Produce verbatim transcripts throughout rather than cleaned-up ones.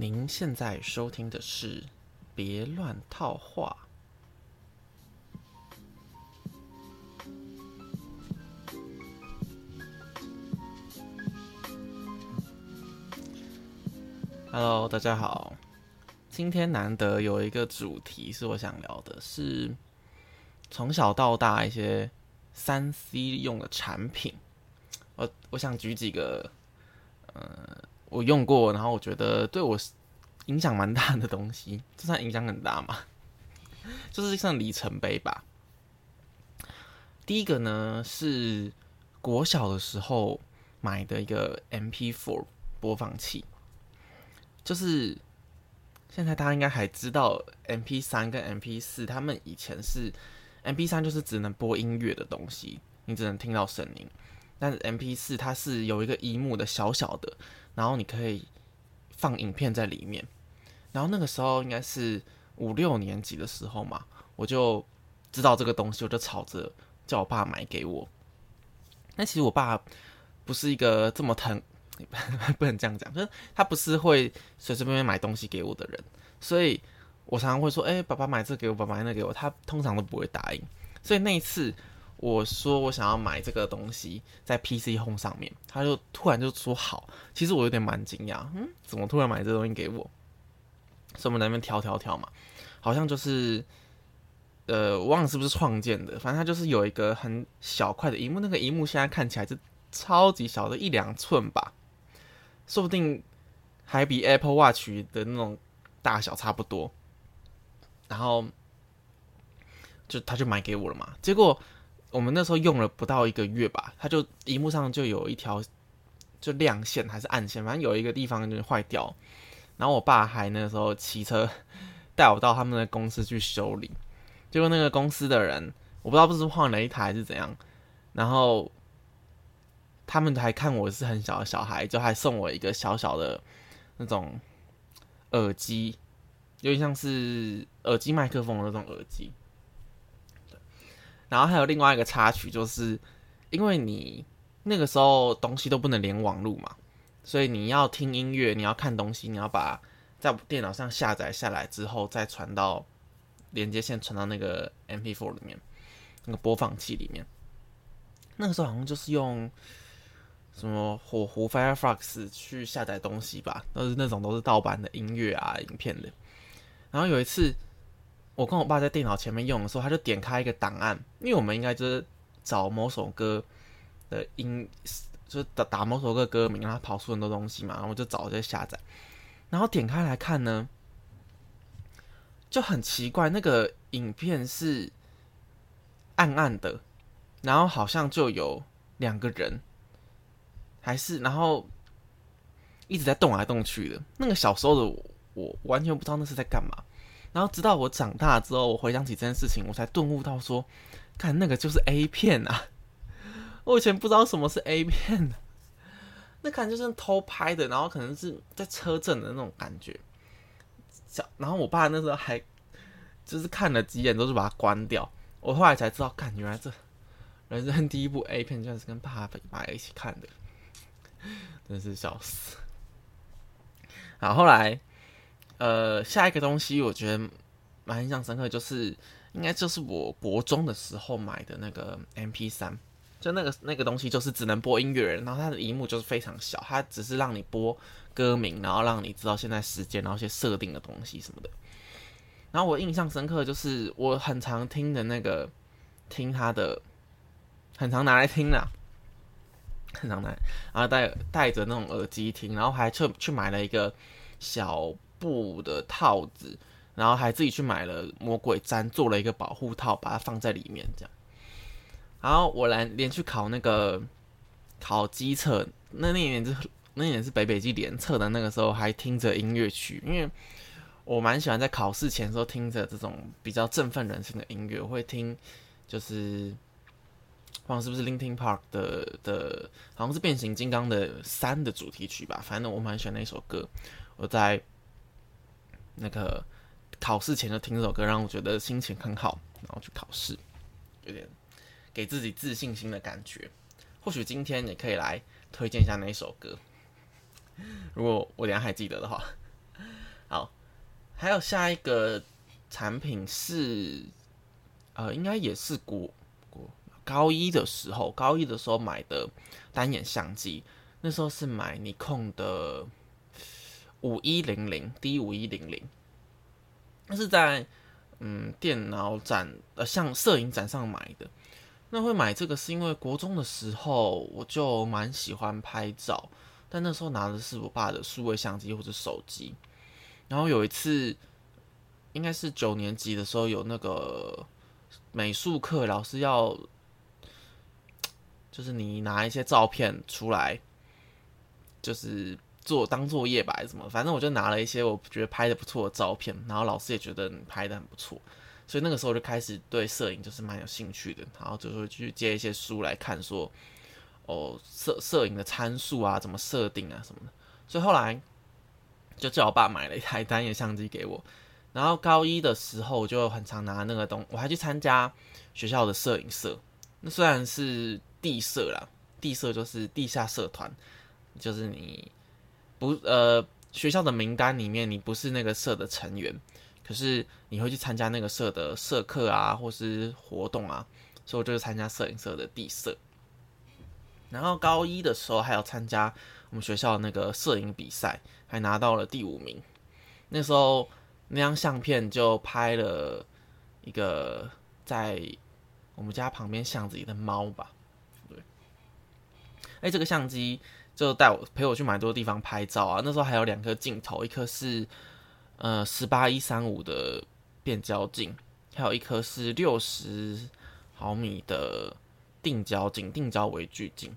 您现在收听的是《别乱套话》。Hello， 大家好。今天难得有一个主题是我想聊的，是从小到大一些 三 C 用的产品。我我想举几个，呃。我用过，然后我觉得对我影响蛮大的东西，就算影响很大嘛，就是算里程碑吧。第一个呢是国小的时候买的一个 M P 四 播放器，就是现在大家应该还知道 M P 三 跟 M P 四， 他们以前是 M P 三 就是只能播音乐的东西，你只能听到声音，但是 M P 四 它是有一个萤幕的小小的。然后你可以放影片在里面，然后那个时候应该是五六年级的时候嘛，我就知道这个东西，我就吵着叫我爸买给我。那其实我爸不是一个这么疼，不能这样讲，就是他不是会随随便便买东西给我的人，所以我常常会说，哎、欸，爸爸买这给我，爸爸买那给我，他通常都不会答应。所以那一次我说我想要买这个东西在 P C Home 上面，他就突然就说好，其实我有点蛮惊讶，嗯，怎么突然买这东西给我？所以我们在那边挑挑挑嘛，好像就是，呃，我忘了是不是创建的，反正它就是有一个很小块的萤幕，那个萤幕现在看起来是超级小的，一两寸吧，说不定还比 Apple Watch 的那种大小差不多。然后就他就买给我了嘛，结果。我们那时候用了不到一个月吧，它就萤幕上就有一条就亮线还是暗线，反正有一个地方就坏掉。然后我爸还那时候骑车带我到他们的公司去修理，结果那个公司的人我不知道不是换了一台还是怎样，然后他们还看我是很小的小孩，就还送我一个小小的那种耳机，有点像是耳机麦克风的那种耳机。然后还有另外一个插曲，就是因为你那个时候东西都不能连网路嘛，所以你要听音乐，你要看东西，你要把在电脑上下载下来之后，再传到连接线，传到那个 M P 四 里面，那个播放器里面。那个时候好像就是用什么火狐 Firefox 去下载东西吧，都是那种都是盗版的音乐啊、影片的。然后有一次。我跟我爸在电脑前面用的时候，他就点开一个档案，因为我们应该就是找某首歌的音，就是打打某首歌歌名，然后跑出很多东西嘛，然后我就找就下载，然后点开来看呢，就很奇怪，那个影片是暗暗的，然后好像就有两个人，还是然后一直在动来动去的，那个小时候的 我, 我完全不知道那是在干嘛。然后直到我长大之后，我回想起这件事情，我才顿悟到说，看那个就是 A 片啊！我以前不知道什么是 A 片、啊，那感觉就是偷拍的，然后可能是在车震的那种感觉。然后我爸那时候还就是看了几眼，都是把它关掉。我后来才知道，看原来这人生第一部 A 片，居然是跟爸爸一起看的，真是笑死。然后后来。呃，下一个东西我觉得蛮印象深刻的，就是应该就是我国中的时候买的那个 M P 三， 就那个那个东西就是只能播音乐，然后它的萤幕就是非常小，它只是让你播歌名，然后让你知道现在时间，然后一些设定的东西什么的。然后我印象深刻的就是我很常听的那个，听它的，很常拿来听啦，很常拿来，然后带带着那种耳机听，然后还去去买了一个小。布的套子，然后还自己去买了魔鬼毡，做了一个保护套，把它放在里面这样。然后我来连去考那个考基测，那那年是那年是北北基联测的，那个时候还听着音乐曲，因为我蛮喜欢在考试前的时候听着这种比较振奋人心的音乐，我会听就是忘了是不是 Linkin Park 的的，好像是变形金刚的三的主题曲吧，反正我蛮喜欢那首歌，我在。那个考试前就听这首歌，让我觉得心情很好，然后去考试，有点给自己自信心的感觉。或许今天也可以来推荐一下那一首歌，如果我等一下还记得的话。还有下一个产品是，呃，应该也是国国高一的时候，高一的时候买的单眼相机，那时候是买尼康的五一零零 D 五一零零，那是在嗯电脑展呃像摄影展上买的。那会买这个是因为国中的时候我就蛮喜欢拍照，但那时候拿的是我爸的数位相机或者手机。然后有一次，应该是九年级的时候，有那个美术课，老师要就是你拿一些照片出来，就是做当作业吧，还是什么？反正我就拿了一些我觉得拍的不错的照片，然后老师也觉得你拍的很不错。所以那个时候就开始对摄影就是蛮有兴趣的，然后就会去借一些书来看说，哦，摄摄影的参数啊，怎么设定啊什么的。所以后来就叫我爸买了一台单眼相机给我，然后高一的时候我就很常拿那个东西，我还去参加学校的摄影社，那虽然是地社啦，地社就是地下社团，就是你不呃学校的名单里面你不是那个社的成员。可是你会去参加那个社的社课啊，或是活动啊，所以我就是参加摄影社的地社。然后高一的时候还有参加我们学校的那个摄影比赛，还拿到了第五名。那时候那张相片就拍了一个在我们家旁边巷子里的猫吧，对。哎，这个相机就带我陪我去蛮多地方拍照啊。那时候还有两颗镜头，一颗是呃，十八一三五的变焦镜，还有一颗是六十毫米的定焦镜，定焦微距镜。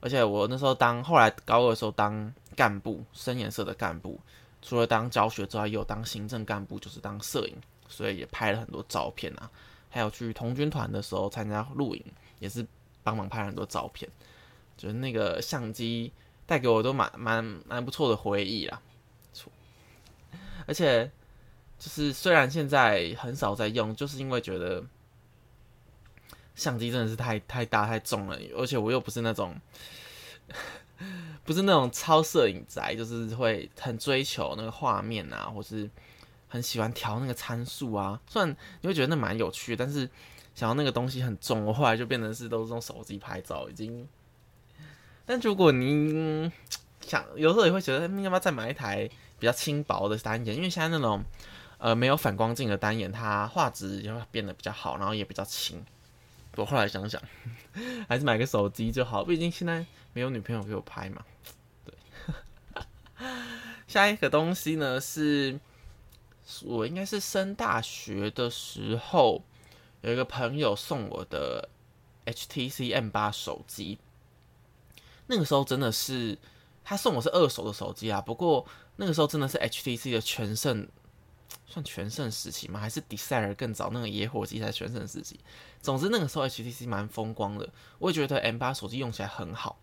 而且我那时候当后来高二的时候当干部，深颜色的干部，除了当教学之外，也有当行政干部，就是当摄影，所以也拍了很多照片啊。还有去童军团的时候参加露营，也是帮忙拍了很多照片。就是那个相机带给我都蛮蛮蛮不错的回忆啦。而且，就是虽然现在很少在用，就是因为觉得相机真的是太太大太重了，而且我又不是那种不是那种超摄影宅，就是会很追求那个画面啊，或是很喜欢调那个参数啊。虽然你会觉得那蛮有趣的，但是想要那个东西很重，我后来就变成是都是用手机拍照已经。但如果你想，有时候也会觉得，要不要再买一台比较轻薄的单眼，因为现在那种呃没有反光镜的单眼，它画质也会变得比较好，然后也比较轻。我后来想想，还是买个手机就好，毕竟现在没有女朋友给我拍嘛。对，下一个东西呢是，我应该是升大学的时候，有一个朋友送我的 H T C M 八 手机，那个时候真的是。他送我是二手的手机啊，不过那个时候真的是 H T C 的全盛，算全盛时期吗？还是 Desire 更早那个野火机才全盛时期？总之那个时候 H T C 蛮风光的，我也觉得 M 八 手机用起来很好，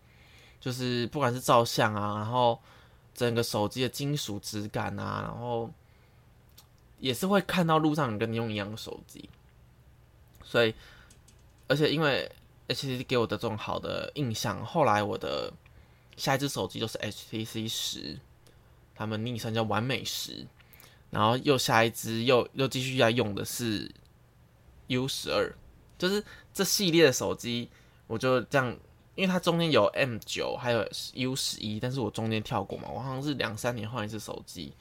就是不管是照相啊，然后整个手机的金属质感啊，然后也是会看到路上有跟你用一样的手机，所以而且因为 H T C 给我的这种好的印象，后来我的。下一只手机就是 H T C 十，他们昵称叫完美十，然后又下一只又又继续在用的是 U 十二，就是这系列的手机，我就这样，因为它中间有 M 九 还有 U 十一，但是我中间跳过嘛，我好像是两三年换一次手机，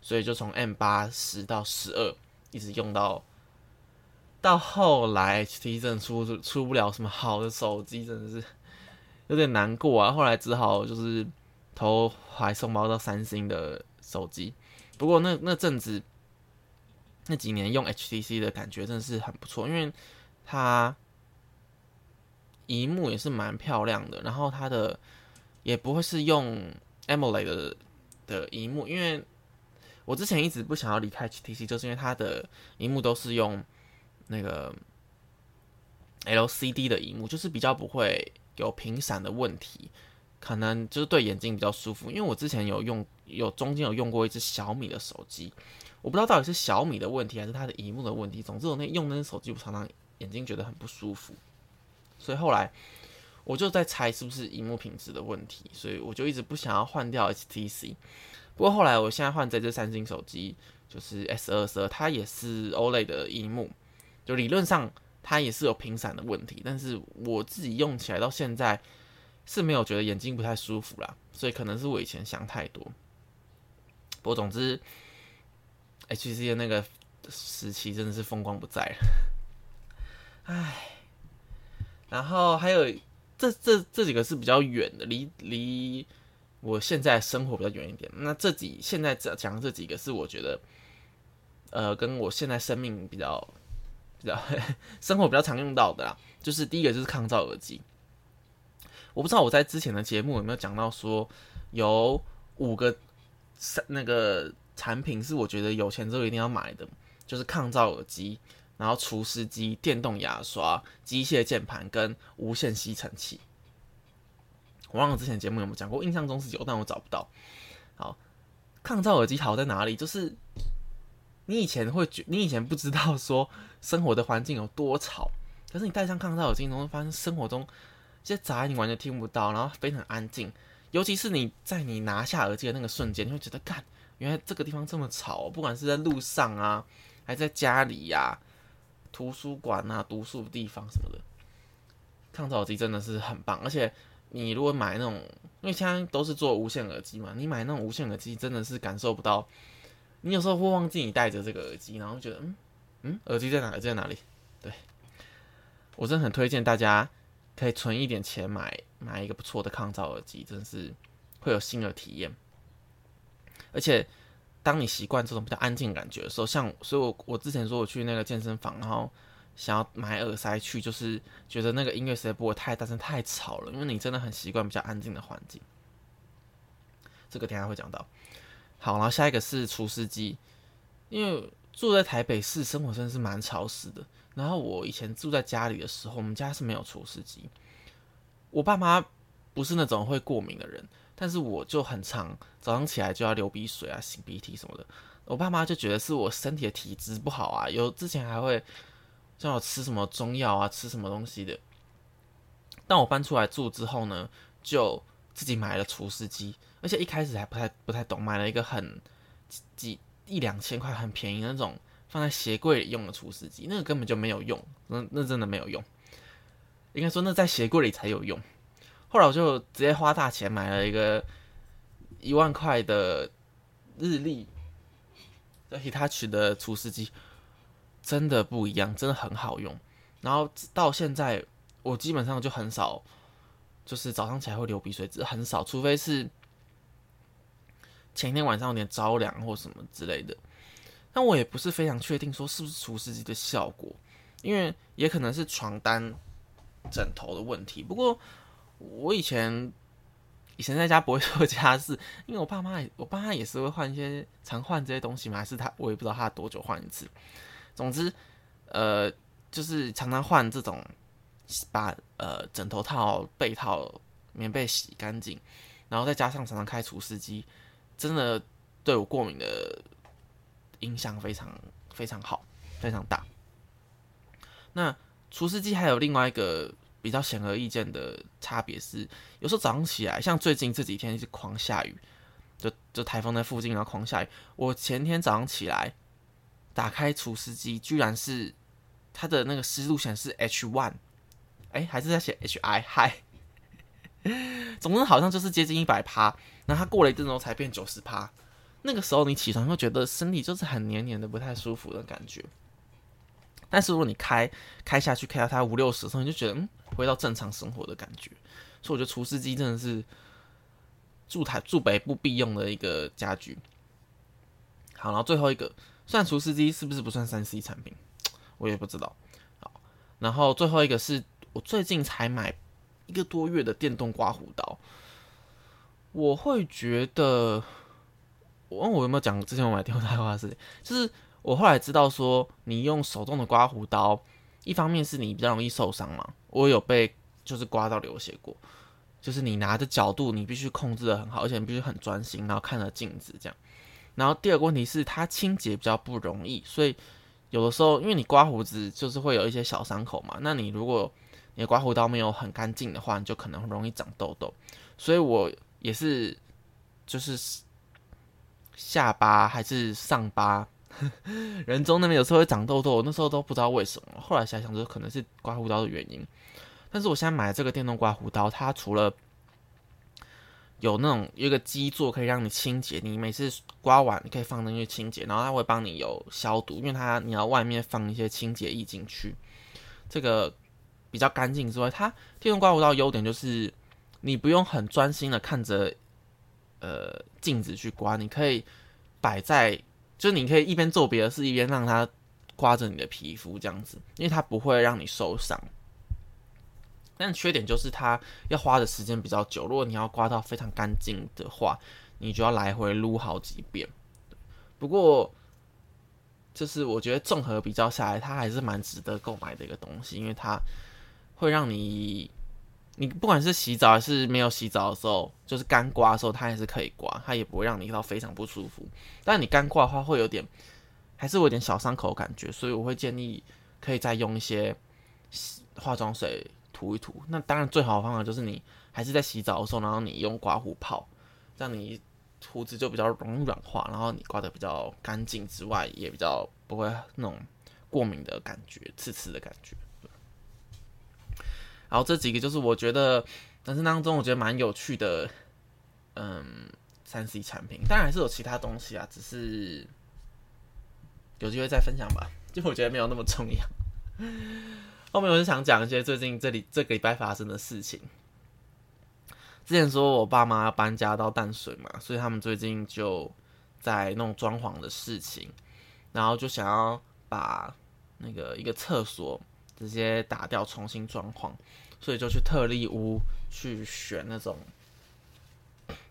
所以就从 M 八 十到 十二一直用到到后来 H T C 真的出出不了什么好的手机，真的是。有点难过啊，后来只好就是投怀送抱到三星的手机。不过那那阵子那几年用 H T C 的感觉真的是很不错，因为它萤幕也是蛮漂亮的，然后它的也不会是用 AMOLED 的的萤幕，因为我之前一直不想要离开 H T C， 就是因为它的萤幕都是用那个 L C D 的萤幕，就是比较不会。有屏闪的问题，可能就是对眼睛比较舒服。因为我之前有用，有中间有用过一只小米的手机，我不知道到底是小米的问题还是它的屏幕的问题。总之，我那用那只手机，我常常眼睛觉得很不舒服，所以后来我就在猜是不是屏幕品质的问题，所以我就一直不想要换掉 H T C。不过后来我现在换这只三星手机，就是 S 二十二，它也是 O L E D 的萤幕，就理论上它也是有频闪的问题，但是我自己用起来到现在是没有觉得眼睛不太舒服啦，所以可能是我以前想太多。不过总之 ，H T C 的那个时期真的是风光不再了，唉。然后还有这这这几个是比较远的，离离我现在生活比较远一点。那这几现在讲的这几个是我觉得，呃，跟我现在生命比较比较生活比较常用到的啦。就是第一个就是抗噪耳机，我不知道我在之前的节目有没有讲到说有五个那个产品是我觉得有钱之后一定要买的，就是抗噪耳机，然后除湿机、电动牙刷、机械键盘跟无线吸尘器。我忘了之前节目有没有讲过，印象中是有，但我找不到。好，抗噪耳机好在哪里？就是你以前会觉，你以前不知道说生活的环境有多吵，可是你戴上抗噪耳机，你会发现生活中这些杂音完全听不到，然后非常安静。尤其是你在你拿下耳机的那个瞬间，你会觉得，干，原来这个地方这么吵，不管是在路上啊，还是在家里啊，图书馆啊，读书的地方什么的，抗噪耳机真的是很棒。而且你如果买那种，因为现在都是做无线耳机嘛，你买那种无线耳机真的是感受不到。你有时候会忘记你戴着这个耳机，然后觉得嗯嗯，耳机在哪？耳机在哪里？对，我真的很推荐大家可以存一点钱买买一个不错的抗噪耳机，真的是会有新的体验。而且当你习惯这种比较安静感觉的时候，像所以我，我之前说我去那个健身房，然后想要买耳塞去，就是觉得那个音乐实在播得太大声、太吵了，因为你真的很习惯比较安静的环境。这个等一下会讲到。好，然后下一个是除湿机，因为住在台北市，生活真的是蛮潮湿的。然后我以前住在家里的时候，我们家是没有除湿机。我爸妈不是那种会过敏的人。但是我就很常早上起来就要流鼻水啊、擤鼻涕什么的，我爸妈就觉得是我身体的体质不好啊，有之前还会叫我吃什么中药啊、吃什么东西的。但我搬出来住之后呢，就自己买了除湿机，而且一开始还不太不太懂，买了一个很几一两千块很便宜那种放在鞋柜里用的除湿机，那个根本就没有用，那那真的没有用，应该说那在鞋柜里才有用。后来我就直接花大钱买了一个一万块的日立的 Hitachi 的除湿机，真的不一样，真的很好用。然后到现在，我基本上就很少，就是早上起来会流鼻水，很少，除非是前一天晚上有点着凉或什么之类的。但我也不是非常确定说是不是除湿机的效果，因为也可能是床单、枕头的问题。不过我以前以前在家不会做家事，因为我爸妈我爸妈也是会换一些常换这些东西嘛，还是他我也不知道他多久换一次。总之，呃，就是常常换这种，把呃枕头套、被套、棉被洗干净，然后再加上常常开除湿机，真的对我过敏的影响非常非常好，非常大。那除湿机还有另外一个比较显而易见的差别是，有时候早上起来，像最近这几天是狂下雨，就就台风在附近，然后狂下雨。我前天早上起来，打开除湿机，居然是它的那个湿度显示 H 一， 哎、欸，还是在写 H I， 嗨，总之好像就是接近 百分之百， 然后它过了一阵子才变 百分之九十， 那个时候你起床会觉得身体就是很黏黏的，不太舒服的感觉。但是如果你开开下去，开到它五六十的时候，你就觉得嗯，回到正常生活的感觉。所以我觉得除湿机真的是住台住北部必用的一个家具。好，然后最后一个，虽然除湿机是不是不算 三 C 产品，我也不知道。好，然后最后一个是我最近才买一个多月的电动刮胡刀。我会觉得，我问我有没有讲之前我买电动刮胡刀的事情，就是。我后来知道说，你用手动的刮胡刀，一方面是你比较容易受伤嘛，我有被就是刮到流血过，就是你拿的角度你必须控制得很好，而且你必须很专心，然后看着镜子这样。然后第二个问题是它清洁比较不容易，所以有的时候因为你刮胡子就是会有一些小伤口嘛，那你如果你的刮胡刀没有很干净的话，你就可能容易长痘痘。所以我也是就是下巴还是上巴人中那边有时候会长痘痘，我那时候都不知道为什么，后来想想说可能是刮胡刀的原因。但是我现在买的这个电动刮胡刀，它除了有那种有一个基座可以让你清洁，你每次刮完你可以放进去清洁，然后它会帮你有消毒，因为它你要外面放一些清洁液进去，这个比较干净之外，它电动刮胡刀优点就是你不用很专心的看着呃镜子去刮，你可以摆在，就是你可以一边做别的事一边让它刮着你的皮肤这样子，因为它不会让你受伤。但缺点就是它要花的时间比较久，如果你要刮到非常干净的话，你就要来回撸好几遍。不过，就是我觉得综合比较下来，它还是蛮值得购买的一个东西，因为它会让你，你不管是洗澡还是没有洗澡的时候，就是干刮的时候，它还是可以刮，它也不会让你到非常不舒服。但你干刮的话，会有点，还是有点小伤口的感觉，所以我会建议可以再用一些化妆水涂一涂。那当然最好的方法就是你还是在洗澡的时候，然后你用刮胡泡，这样你胡子就比较容易软化，然后你刮得比较干净之外，也比较不会那种过敏的感觉、刺刺的感觉。然后这几个就是我觉得人生当中我觉得蛮有趣的，嗯， 三 C 产品，当然还是有其他东西啊，只是有机会再分享吧，因为我觉得没有那么重要。后面我就想讲一些最近这里这个礼拜发生的事情。之前说我爸妈要搬家到淡水嘛，所以他们最近就在弄装潢的事情，然后就想要把那个一个厕所直接打掉重新装潢，所以就去特力屋去选那种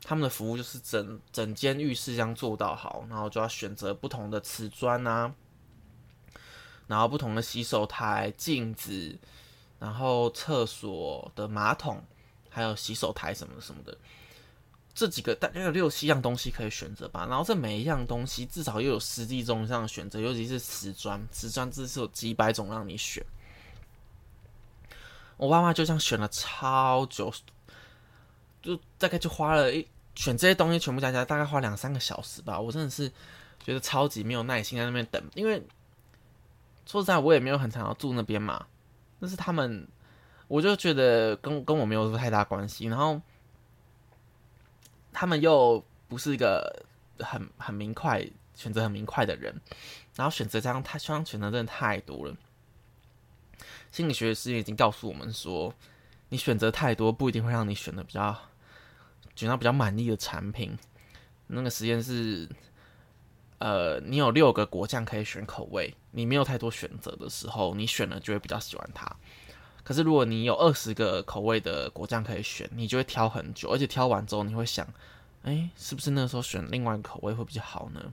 他们的服务，就是整整间浴室这样做到好，然后就要选择不同的瓷砖啊。然后不同的洗手台、镜子，然后厕所的马桶，还有洗手台什么什么的，这几个大概有六七样东西可以选择吧。然后这每一样东西至少又有十几种以上的选择，尤其是瓷砖，瓷砖至少有几百种让你选。我爸妈就这样选了超久，就大概就花了一选这些东西全部加起来大概花两三个小时吧。我真的是觉得超级没有耐心在那边等，因为说实在，我也没有很常要住那边嘛，但是他们，我就觉得跟跟我没有太大关系。然后他们又不是一个很很明快选择很明快的人，然后选择这样，他这样选择真的太多了。心理学师已经告诉我们说，你选择太多不一定会让你选的比较选到比较满意的产品。那个实验是，呃，你有六个果酱可以选口味，你没有太多选择的时候，你选了就会比较喜欢它。可是如果你有二十个口味的果酱可以选，你就会挑很久，而且挑完之后你会想，哎，是不是那个时候选另外一个口味会比较好呢？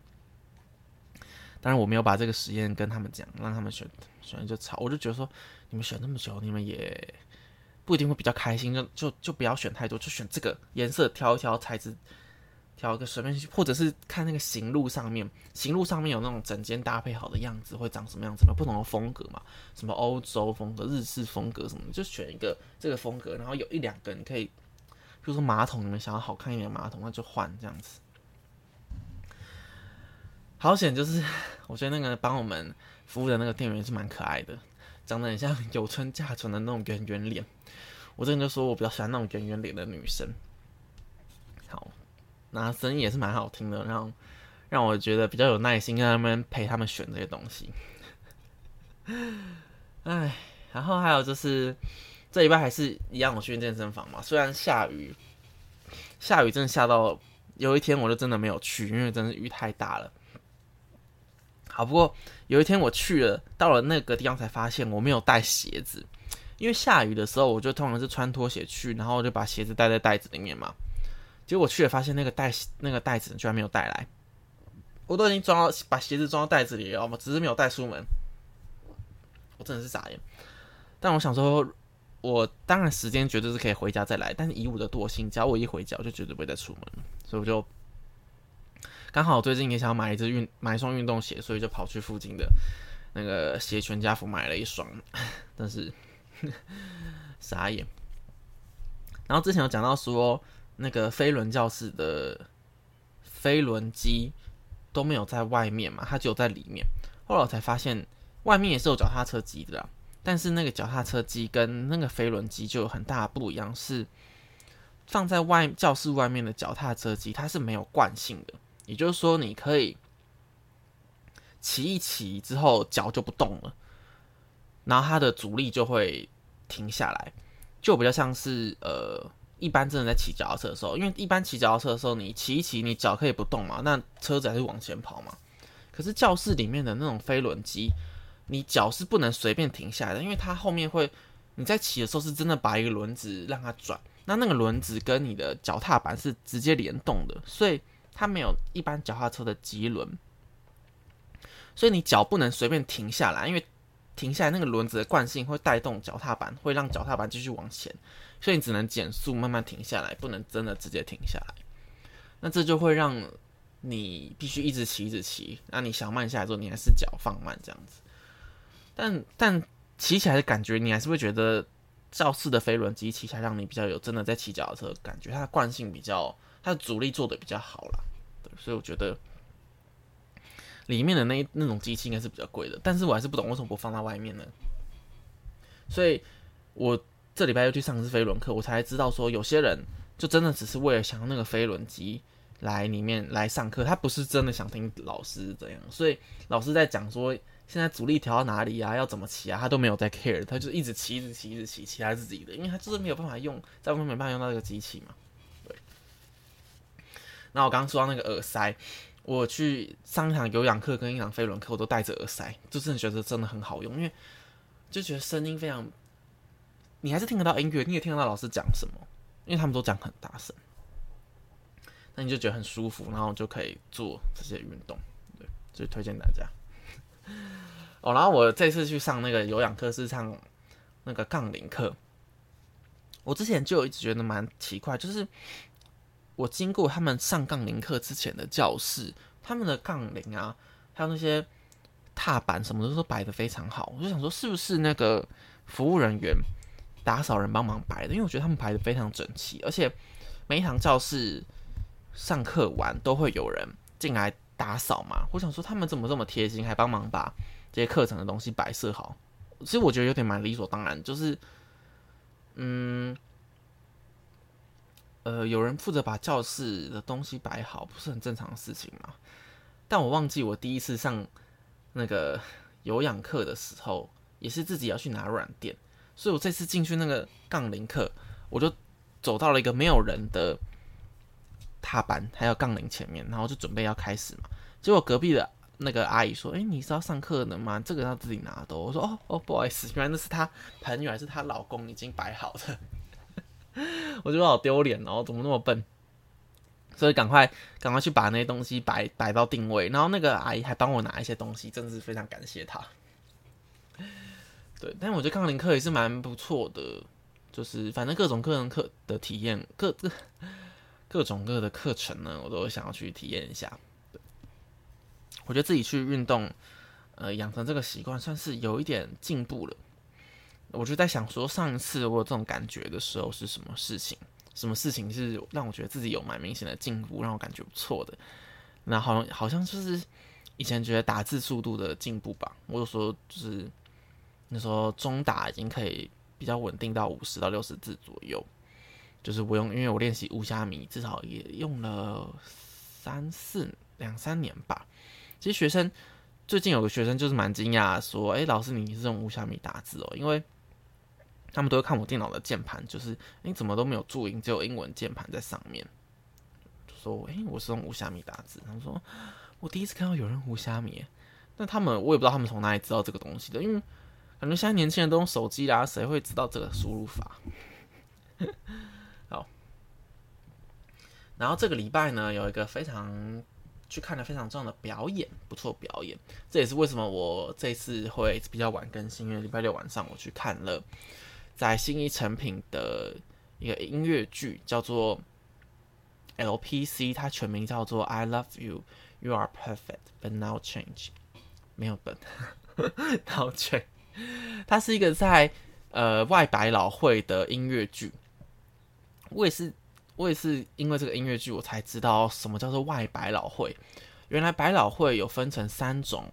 当然我没有把这个实验跟他们讲，让他们选选就吵，我就觉得说，你们选那么久，你们也不一定会比较开心，就就就不要选太多，就选这个颜色，挑一挑材质。挑一个随便，或者是看那个行路上面，行路上面有那种整间搭配好的样子，会长什么样子嘛？不同的风格嘛，什么欧洲风格、日式风格什么的，就选一个这个风格，然后有一两个你可以，比如说马桶，你们想要好看一点的马桶，那就换这样子。好险，就是我觉得那个帮我们服务的那个店员是蛮可爱的，长得很像有村架纯的那种圆圆脸。我之前就说我比较喜欢那种圆圆脸的女生。好。那声音也是蛮好听的，让让我觉得比较有耐心，让他们陪他们选这些东西。哎，然后还有就是这礼拜还是一样，我去健身房嘛。虽然下雨，下雨真的下到有一天我就真的没有去，因为真的雨太大了。好，不过有一天我去了，到了那个地方才发现我没有带鞋子，因为下雨的时候我就通常是穿拖鞋去，然后就把鞋子带在袋子里面嘛。结果我去了，发现那个袋那个袋子居然没有带来，我都已经装到把鞋子装到袋子里了，只是没有带出门，我真的是傻眼。但我想说，我当然时间绝对是可以回家再来，但是以我的惰性，只要我一回家，我就绝对不会再出门了，所以我就刚好我最近也想要买一只运买一双运动鞋，所以就跑去附近的那个鞋全家福买了一双，但是傻眼。然后之前有讲到说，那个飞轮教室的飞轮机都没有在外面嘛，它只有在里面。后来我才发现外面也是有脚踏车机的啦，但是那个脚踏车机跟那个飞轮机就有很大的不一样，是放在外教室外面的脚踏车机它是没有惯性的，也就是说你可以骑一骑之后脚就不动了，然后它的阻力就会停下来，就比较像是呃一般真的在骑脚踏车的时候，因为一般骑脚踏车的时候你骑一骑你脚可以不动嘛，那车子还是往前跑嘛。可是教室里面的那种飞轮机你脚是不能随便停下来的，因为它后面会你在骑的时候是真的把一个轮子让它转，那那个轮子跟你的脚踏板是直接联动的，所以它没有一般脚踏车的棘轮，所以你脚不能随便停下来，因为停下来那个轮子的惯性会带动脚踏板，会让脚踏板继续往前，所以你只能减速慢慢停下来，不能真的直接停下来。那这就会让你必须一直骑一直骑，那你想慢下来之后你还是脚放慢这样子，但但骑起来的感觉你还是会觉得教室的飞轮机骑起来让你比较有真的在骑脚踏车的感觉，它的惯性比较，它的阻力做得比较好啦，对，所以我觉得里面的 那, 那种机器应该是比较贵的，但是我还是不懂为什么不放在外面呢？所以我这礼拜又去上一次飞轮课，我才知道说有些人就真的只是为了想要那个飞轮机来里面来上课，他不是真的想听老师怎样，所以老师在讲说现在阻力调到哪里啊，要怎么骑啊，他都没有在 care， 他就一直骑一直骑一直骑骑他自己的，因为他就是没有办法用，在外面没办法用到这个机器嘛。对。那我刚刚说到那个耳塞，我去上一堂有氧课跟一堂飞轮课，我都戴着耳塞，就真的觉得真的很好用，因为就觉得声音非常，你还是听得到音乐，你也听得到老师讲什么，因为他们都讲很大声，那你就觉得很舒服，然后就可以做这些运动，对，所以推荐大家。哦，然后我这次去上那个有氧课是上那个杠铃课，我之前就有一直觉得蛮奇怪，就是。我经过他们上杠铃课之前的教室，他们的杠铃啊，还有那些踏板什么的都摆得非常好。我就想说，是不是那个服务人员、打扫人帮忙摆的？因为我觉得他们摆得非常整齐，而且每一堂教室上课完都会有人进来打扫嘛。我想说，他们怎么这么贴心，还帮忙把这些课程的东西摆设好？其实我觉得有点蛮理所当然，就是嗯。呃，有人负责把教室的东西摆好，不是很正常的事情吗？但我忘记我第一次上那个有氧课的时候，也是自己要去拿软垫，所以我这次进去那个杠铃课，我就走到了一个没有人的踏板还有杠铃前面，然后就准备要开始嘛。结果隔壁的那个阿姨说：“哎、欸，你是要上课的吗？这个要自己拿的、哦。”我说：“哦哦，不好意思，原来那是她朋友还是她老公已经摆好的。”我觉得好丢脸哦，怎么那么笨？所以赶快赶快去把那些东西摆摆到定位，然后那个阿姨还帮我拿一些东西，真的是非常感谢她。对，但我觉得杠铃课也是蛮不错的，就是反正各种各种课的体验，各各各种各的课程呢，我都想要去体验一下。对，我觉得自己去运动，呃，养成这个习惯算是有一点进步了。我就在想说，上一次我有这种感觉的时候是什么事情？什么事情是让我觉得自己有蛮明显的进步，让我感觉不错的？那好像好像就是以前觉得打字速度的进步吧。我有说就是那时候中打已经可以比较稳定到五十到六十字左右，就是我用因为我练习无虾米至少也用了三四两三年吧。其实学生最近有个学生就是蛮惊讶说：“哎、欸，老师你是用无虾米打字哦？”因为他们都会看我电脑的键盘，就是你、欸、怎么都没有注音，只有英文键盘在上面。就说：“哎、欸，我是用无虾米打字。”他们说：“我第一次看到有人无虾米。”但他们我也不知道他们从哪里知道这个东西的，因为感觉现在年轻人都用手机啦，谁会知道这个输入法？好，然后这个礼拜呢，有一个非常去看了非常重要的表演，不错表演。这也是为什么我这次会比较晚更新，因为礼拜六晚上我去看了。在信义诚品的一个音乐剧叫做 L P C， 它全名叫做 I Love You, You Are Perfect, But Now Change， 没有 But Now Change， 它是一个在呃外百老汇的音乐剧。我也是我也是因为这个音乐剧我才知道什么叫做外百老汇，原来百老汇有分成三种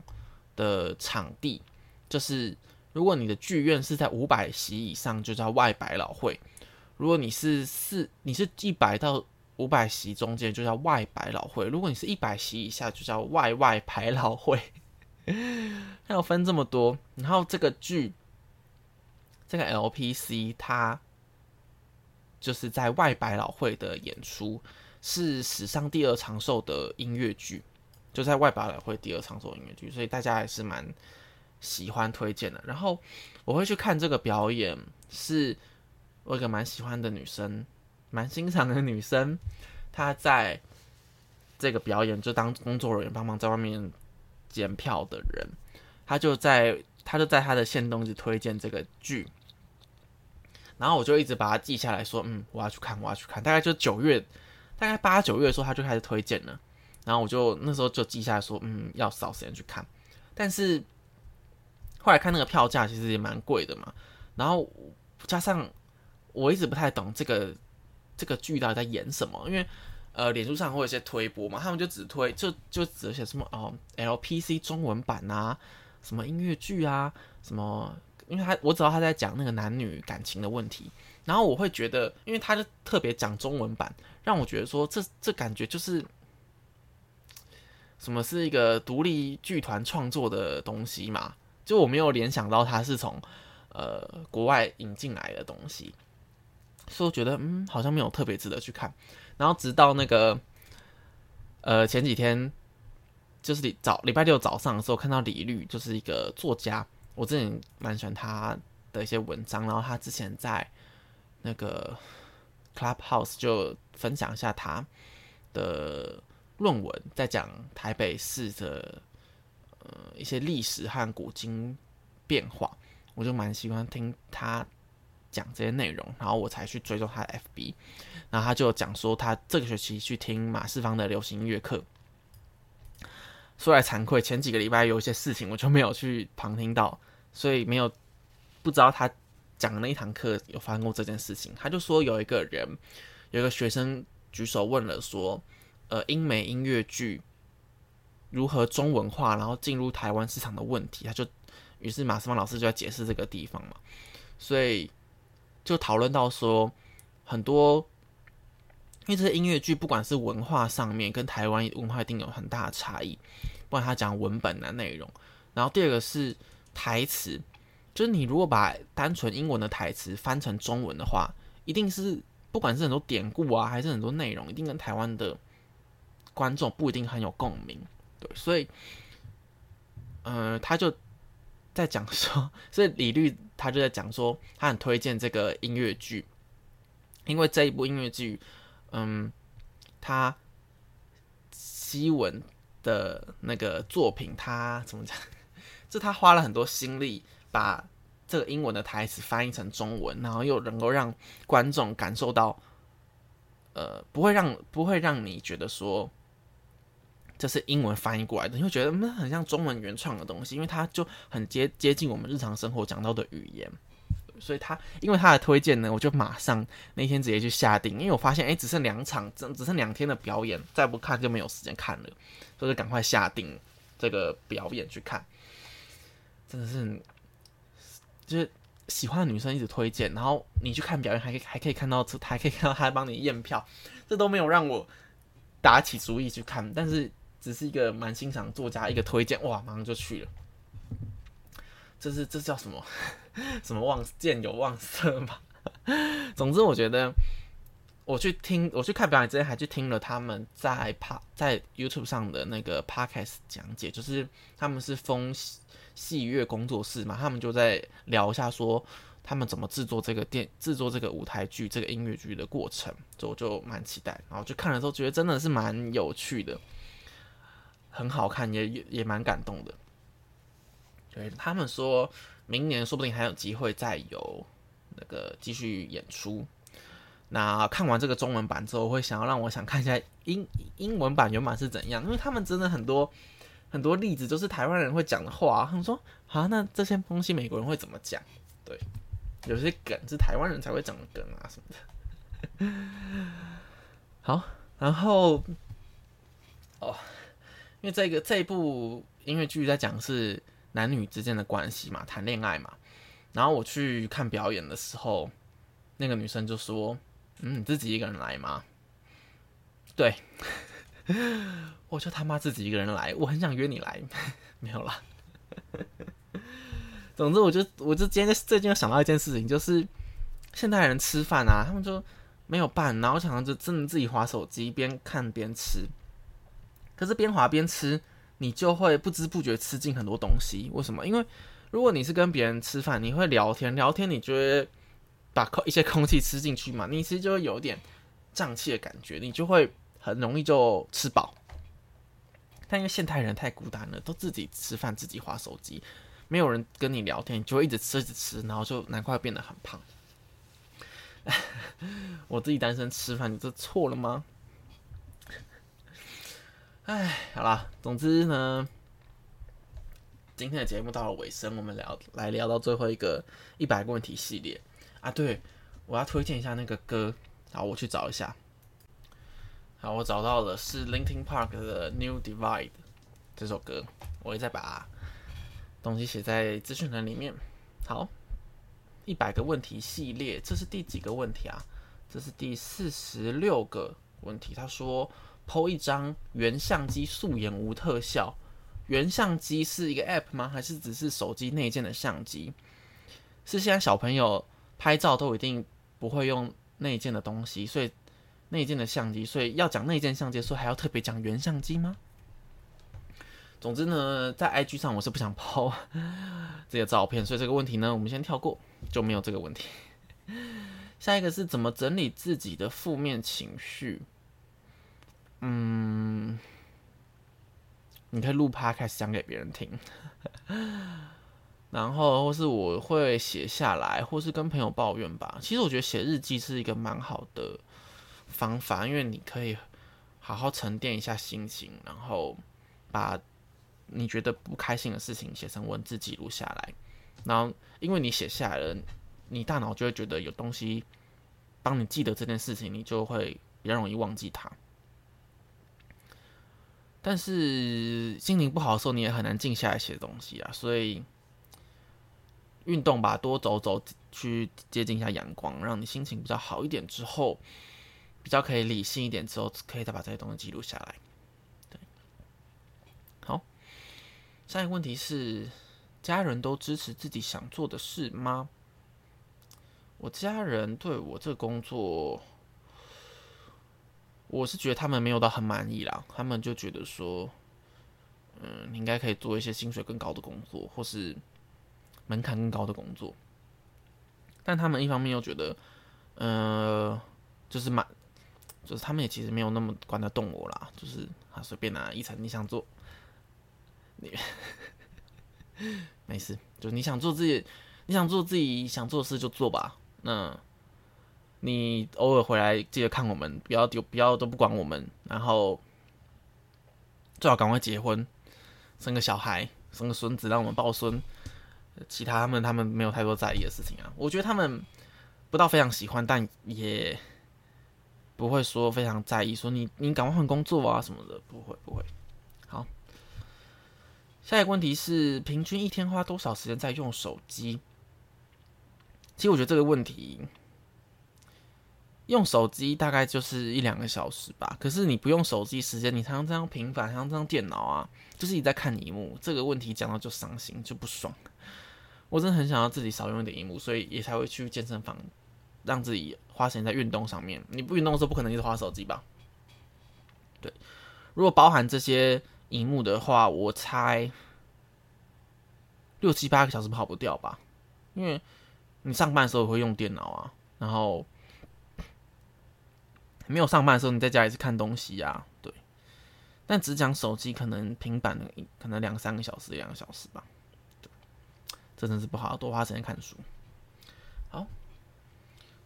的场地，就是如果你的剧院是在五百席以上就叫外百老汇，如果你是四你是一百到五百席中间就叫外百老汇，如果你是一百席以下就叫外外百老汇。它有分这么多，然后这个剧这个 L P C 它就是在外百老汇的演出是史上第二长寿的音乐剧，就在外百老汇第二长寿音乐剧，所以大家还是蛮喜欢推荐的。然后我会去看这个表演，是我有一个蛮喜欢的女生，蛮欣赏的女生，她在这个表演就当工作人员帮忙在外面检票的人，她就在她就在她的限动就推荐这个剧，然后我就一直把它记下来说，嗯，我要去看，我要去看。大概就九月，大概八九月的时候，她就开始推荐了，然后我就那时候就记下来说，嗯，要找时间去看。但是后来看那个票价其实也蛮贵的嘛，然后加上我一直不太懂这个这个剧到底在演什么，因为呃，脸书上会有一些推播嘛，他们就只推就就只写什么哦 L P C 中文版啊，什么音乐剧啊，什么，因为他我知道他在讲那个男女感情的问题，然后我会觉得，因为他就特别讲中文版，让我觉得说这这感觉就是什么是一个独立剧团创作的东西嘛。就我没有联想到它是从呃国外引进来的东西，所以我觉得嗯好像没有特别值得去看。然后直到那个呃前几天就是礼早礼拜六早上的时候，看到李律就是一个作家，我之前蛮喜欢他的一些文章，然后他之前在那个 Clubhouse 就分享一下他的论文，在讲台北市的呃、一些历史和古今变化，我就蛮喜欢听他讲这些内容，然后我才去追踪他的 F B， 然后他就讲说他这个学期去听马世芳的流行音乐课，说来惭愧，前几个礼拜有一些事情我就没有去旁听到，所以没有不知道他讲的那一堂课有发生过这件事情。他就说有一个人有一个学生举手问了说，呃，英美音乐剧如何中文化，然后进入台湾市场的问题，他就于是马斯曼老师就在解释这个地方嘛，所以就讨论到说很多，因为这些音乐剧不管是文化上面跟台湾文化一定有很大的差异，不然他讲文本的内容，然后第二个是台词，就是你如果把单纯英文的台词翻成中文的话，一定是不管是很多典故啊，还是很多内容，一定跟台湾的观众不一定很有共鸣。对，所以，呃，他就在讲说，所以李律他就在讲说，他很推荐这个音乐剧，因为这一部音乐剧，嗯，他西文的那个作品，他怎么讲？就他花了很多心力，把这个英文的台词翻译成中文，然后又能够让观众感受到，呃，不会让不会让你觉得说这是英文翻译过来的，你会觉得嗯很像中文原创的东西，因为它就很 接, 接近我们日常生活讲到的语言，所以它因为它的推荐呢，我就马上那天直接去下定，因为我发现哎、欸、只剩两场，只剩两天的表演，再不看就没有时间看了，所以就赶快下定这个表演去看。真的是就是喜欢的女生一直推荐，然后你去看表演还可以还可以看到还可以看到她帮你验票，这都没有让我打起主意去看，但是只是一个蛮欣赏作家一个推荐，哇，马上就去了。这是这叫什么？什么望见有望色吧？总之，我觉得我去听我去看表演之前，还去听了他们在 pa, 在 YouTube 上的那个 Podcast 讲解，就是他们是风戏乐工作室嘛，他们就在聊一下说他们怎么制作这个电制作这个舞台剧这个音乐剧的过程，所以我就蛮期待。然后就看了之后，觉得真的是蛮有趣的。很好看，也也蛮感动的。对，他们说明年说不定还有机会再有那个继续演出。那看完这个中文版之后，会想要让我想看一下英英文版原版是怎样，因为他们真的很多很多例子，就是台湾人会讲的话，他们说啊，那这些东西美国人会怎么讲？对，有些梗是台湾人才会讲的梗啊什么的。好，然后哦。因因为这个这一部音乐剧在讲是男女之间的关系嘛，谈恋爱嘛。然后我去看表演的时候，那个女生就说：“嗯，你自己一个人来吗？”对，我就他妈自己一个人来，我很想约你来，没有啦。总之我就，我就今天最近又想到一件事情，就是现代人吃饭啊，他们就没有伴，然后常常就真的自己滑手机，边看边吃。可是边滑边吃，你就会不知不觉吃进很多东西。为什么？因为如果你是跟别人吃饭，你会聊天，聊天你就会把一些空气吃进去嘛，你其实就会有点胀气的感觉，你就会很容易就吃饱。但因为现代人太孤单了，都自己吃饭，自己滑手机，没有人跟你聊天，你就会一直吃一直吃，然后就难怪变得很胖。我自己单身吃饭，你这错了吗？哎，好啦，总之呢，今天的节目到了尾声，我们聊来聊到最后一个一百个问题系列啊。对，我要推荐一下那个歌，好，我去找一下。好，我找到了，是 Linkin Park 的《New Divide》这首歌，我会再把东西写在资讯栏里面。好，一百个问题系列，这是第几个问题啊？这是第四十六个问题。他说 ，P O 一张原相机素颜无特效，原相机是一个 App 吗？还是只是手机内建的相机？是现在小朋友拍照都一定不会用内建的东西，所以内建的相机，所以要讲内建相机，所以还要特别讲原相机吗？总之呢，在 I G 上我是不想抛这个照片，所以这个问题呢，我们先跳过，就没有这个问题。下一个是怎么整理自己的负面情绪？嗯，你可以录 Podcast 讲给别人听，然后或是我会写下来，或是跟朋友抱怨吧。其实我觉得写日记是一个蛮好的方法，因为你可以好好沉淀一下心情，然后把你觉得不开心的事情写成文字记录下来，然后因为你写下来了，你大脑就会觉得有东西帮你记得这件事情，你就会比较容易忘记它。但是心情不好的时候，你也很难静下来写东西啊，所以运动吧，多走走，去接近一下阳光，让你心情比较好一点之后，比较可以理性一点之后，可以再把这些东西记录下来。下一个问题是，家人都支持自己想做的事吗？我家人对我这个工作，我是觉得他们没有到很满意啦。他们就觉得说，嗯，你应该可以做一些薪水更高的工作，或是门槛更高的工作。但他们一方面又觉得，呃，就是满，就是他们也其实没有那么管得动我啦，就是啊，随便拿一层你想做。你没事，就你想做自己，你想做自己想做的事就做吧。那你偶尔回来记得看我们，不要丢，不要都不管我们。然后最好赶快结婚，生个小孩，生个孙子，让我们抱孙。其他他们他们没有太多在意的事情啊。我觉得他们不到非常喜欢，但也不会说非常在意，说你你赶快换工作啊什么的，不会不会。好。下一个问题是，平均一天花多少时间在用手机？其实我觉得这个问题，用手机大概就是一两个小时吧。可是你不用手机时间，你常常这样平板，常常这样电脑啊，就是你在看荧幕。这个问题讲到就伤心，就不爽。我真的很想要自己少用一点荧幕，所以也才会去健身房，让自己花时间在运动上面。你不运动的时候，不可能一直花手机吧？对，如果包含这些荧幕的话，我猜六七八个小时跑不掉吧，因为你上班的时候也会用电脑啊，然后没有上班的时候你在家也是看东西啊，对。但只讲手机，可能平板可能两三个小时，两个小时吧，对，这真是不好，多花时间看书。好，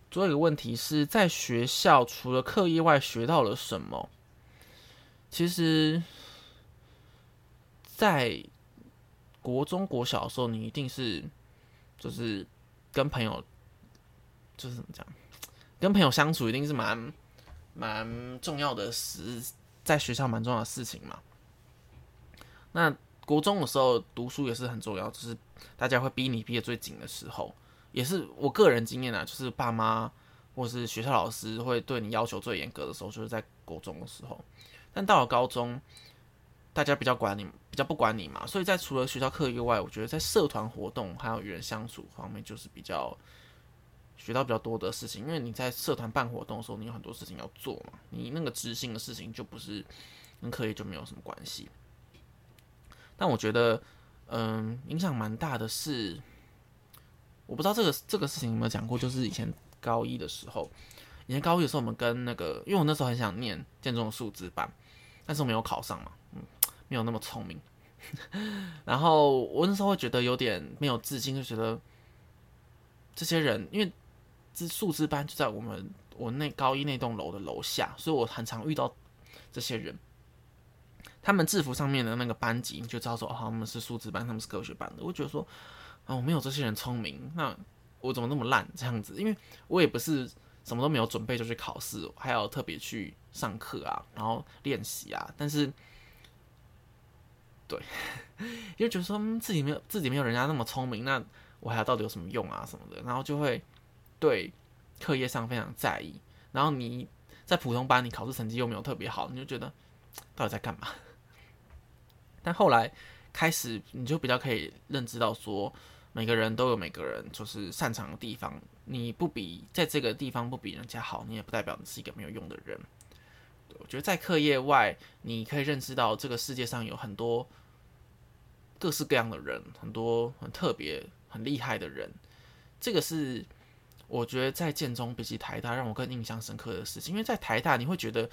最后一个问题是，在学校除了课业外学到了什么？其实，在国中、国小的时候，你一定是就是跟朋友，就是怎么讲，跟朋友相处一定是蛮蛮重要的事，在学校蛮重要的事情嘛。那国中的时候读书也是很重要，就是大家会逼你逼得最紧的时候，也是我个人经验啊，就是爸妈或是学校老师会对你要求最严格的时候，就是在国中的时候。但到了高中，大家比较管你，比较不管你嘛，所以在除了学校课以外，我觉得在社团活动还有与人相处方面，就是比较学到比较多的事情。因为你在社团办活动的时候，你有很多事情要做嘛，你那个执行的事情就不是跟课业就没有什么关系。但我觉得，嗯，影响蛮大的是，我不知道这个这个事情有没有讲过，就是以前高一的时候，以前高一的时候，我们跟那个，因为我那时候很想念建中的数字班，但是我没有考上嘛，嗯，没有那么聪明。然后我那时候会觉得有点没有自信，就觉得这些人，因为这数字班就在我们我那高一那栋楼的楼下，所以我很常遇到这些人。他们制服上面的那个班级，你就知道说，哦，他们是数字班，他们是科学班的。我觉得说，啊、哦，我没有这些人聪明，那我怎么那么烂这样子？因为我也不是什么都没有准备就去考试，还要特别去上课啊，然后练习啊。但是，对，因为觉得说、嗯、自己没有自己没有人家那么聪明，那我还到底有什么用啊什么的？然后就会对课业上非常在意。然后你在普通班，你考试成绩又没有特别好，你就觉得到底在干嘛？但后来开始，你就比较可以认知到说，每个人都有每个人就是擅长的地方，你不比在这个地方不比人家好，你也不代表你是一个没有用的人。我觉得在课业外，你可以认识到这个世界上有很多各式各样的人，很多很特别、很厉害的人。这个是我觉得在建中比起台大让我更印象深刻的事情，因为在台大你会觉得，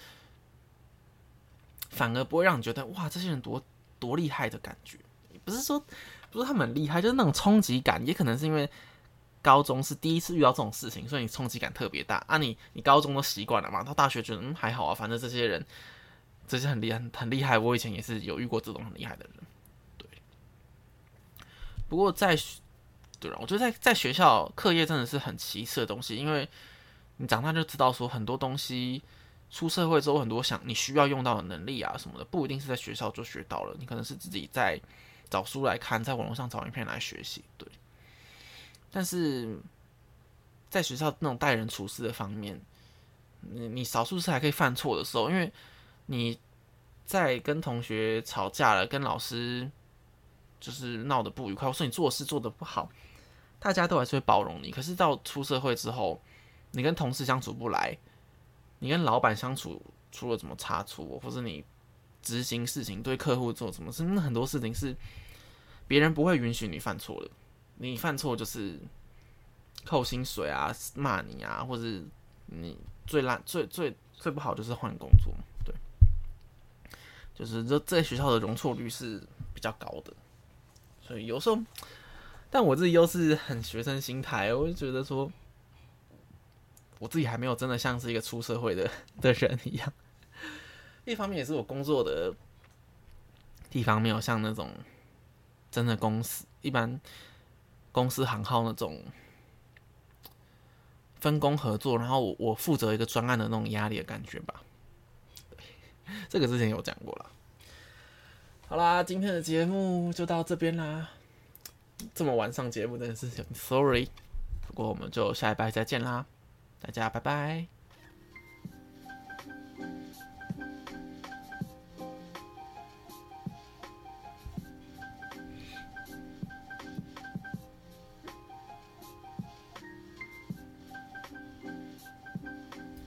反而不会让你觉得哇，这些人多。多厉害的感觉，不是说不是他们很厉害，就是那种冲击感，也可能是因为高中是第一次遇到这种事情，所以你冲击感特别大啊你。你你高中都习惯了嘛，到大学觉得嗯还好啊，反正这些人这些很厉害很厉害，我以前也是有遇过这种很厉害的人，对。不过在对了，我觉得在在学校课业真的是很奇特的东西，因为你长大就知道说很多东西。出社会之后，很多想你需要用到的能力啊什么的，不一定是在学校就学到了，你可能是自己在找书来看，在网络上找影片来学习，对。但是在学校那种待人处事的方面，你你少数是还可以犯错的时候，因为你在跟同学吵架了，跟老师就是闹得不愉快，或是你做事做得不好，大家都还是会包容你。可是到出社会之后，你跟同事相处不来。你跟老板相处出了什么差错，或是你执行事情对客户做什么事，那很多事情是别人不会允许你犯错的。你犯错就是扣薪水啊、骂你啊，或是你最烂、最最最不好就是换工作，对，就是这在学校的容错率是比较高的，所以有时候，但我自己又是很学生心态，我就觉得说。我自己还没有真的像是一个出社会 的, 的人一样，一方面也是我工作的地方没有像那种真的公司一般公司行号那种分工合作，然后 我, 我负责一个专案的那种压力的感觉吧。这个之前有讲过了。好啦，今天的节目就到这边啦。这么晚上节目真的是 sorry， 不过我们就下一拜再见啦。大家拜拜。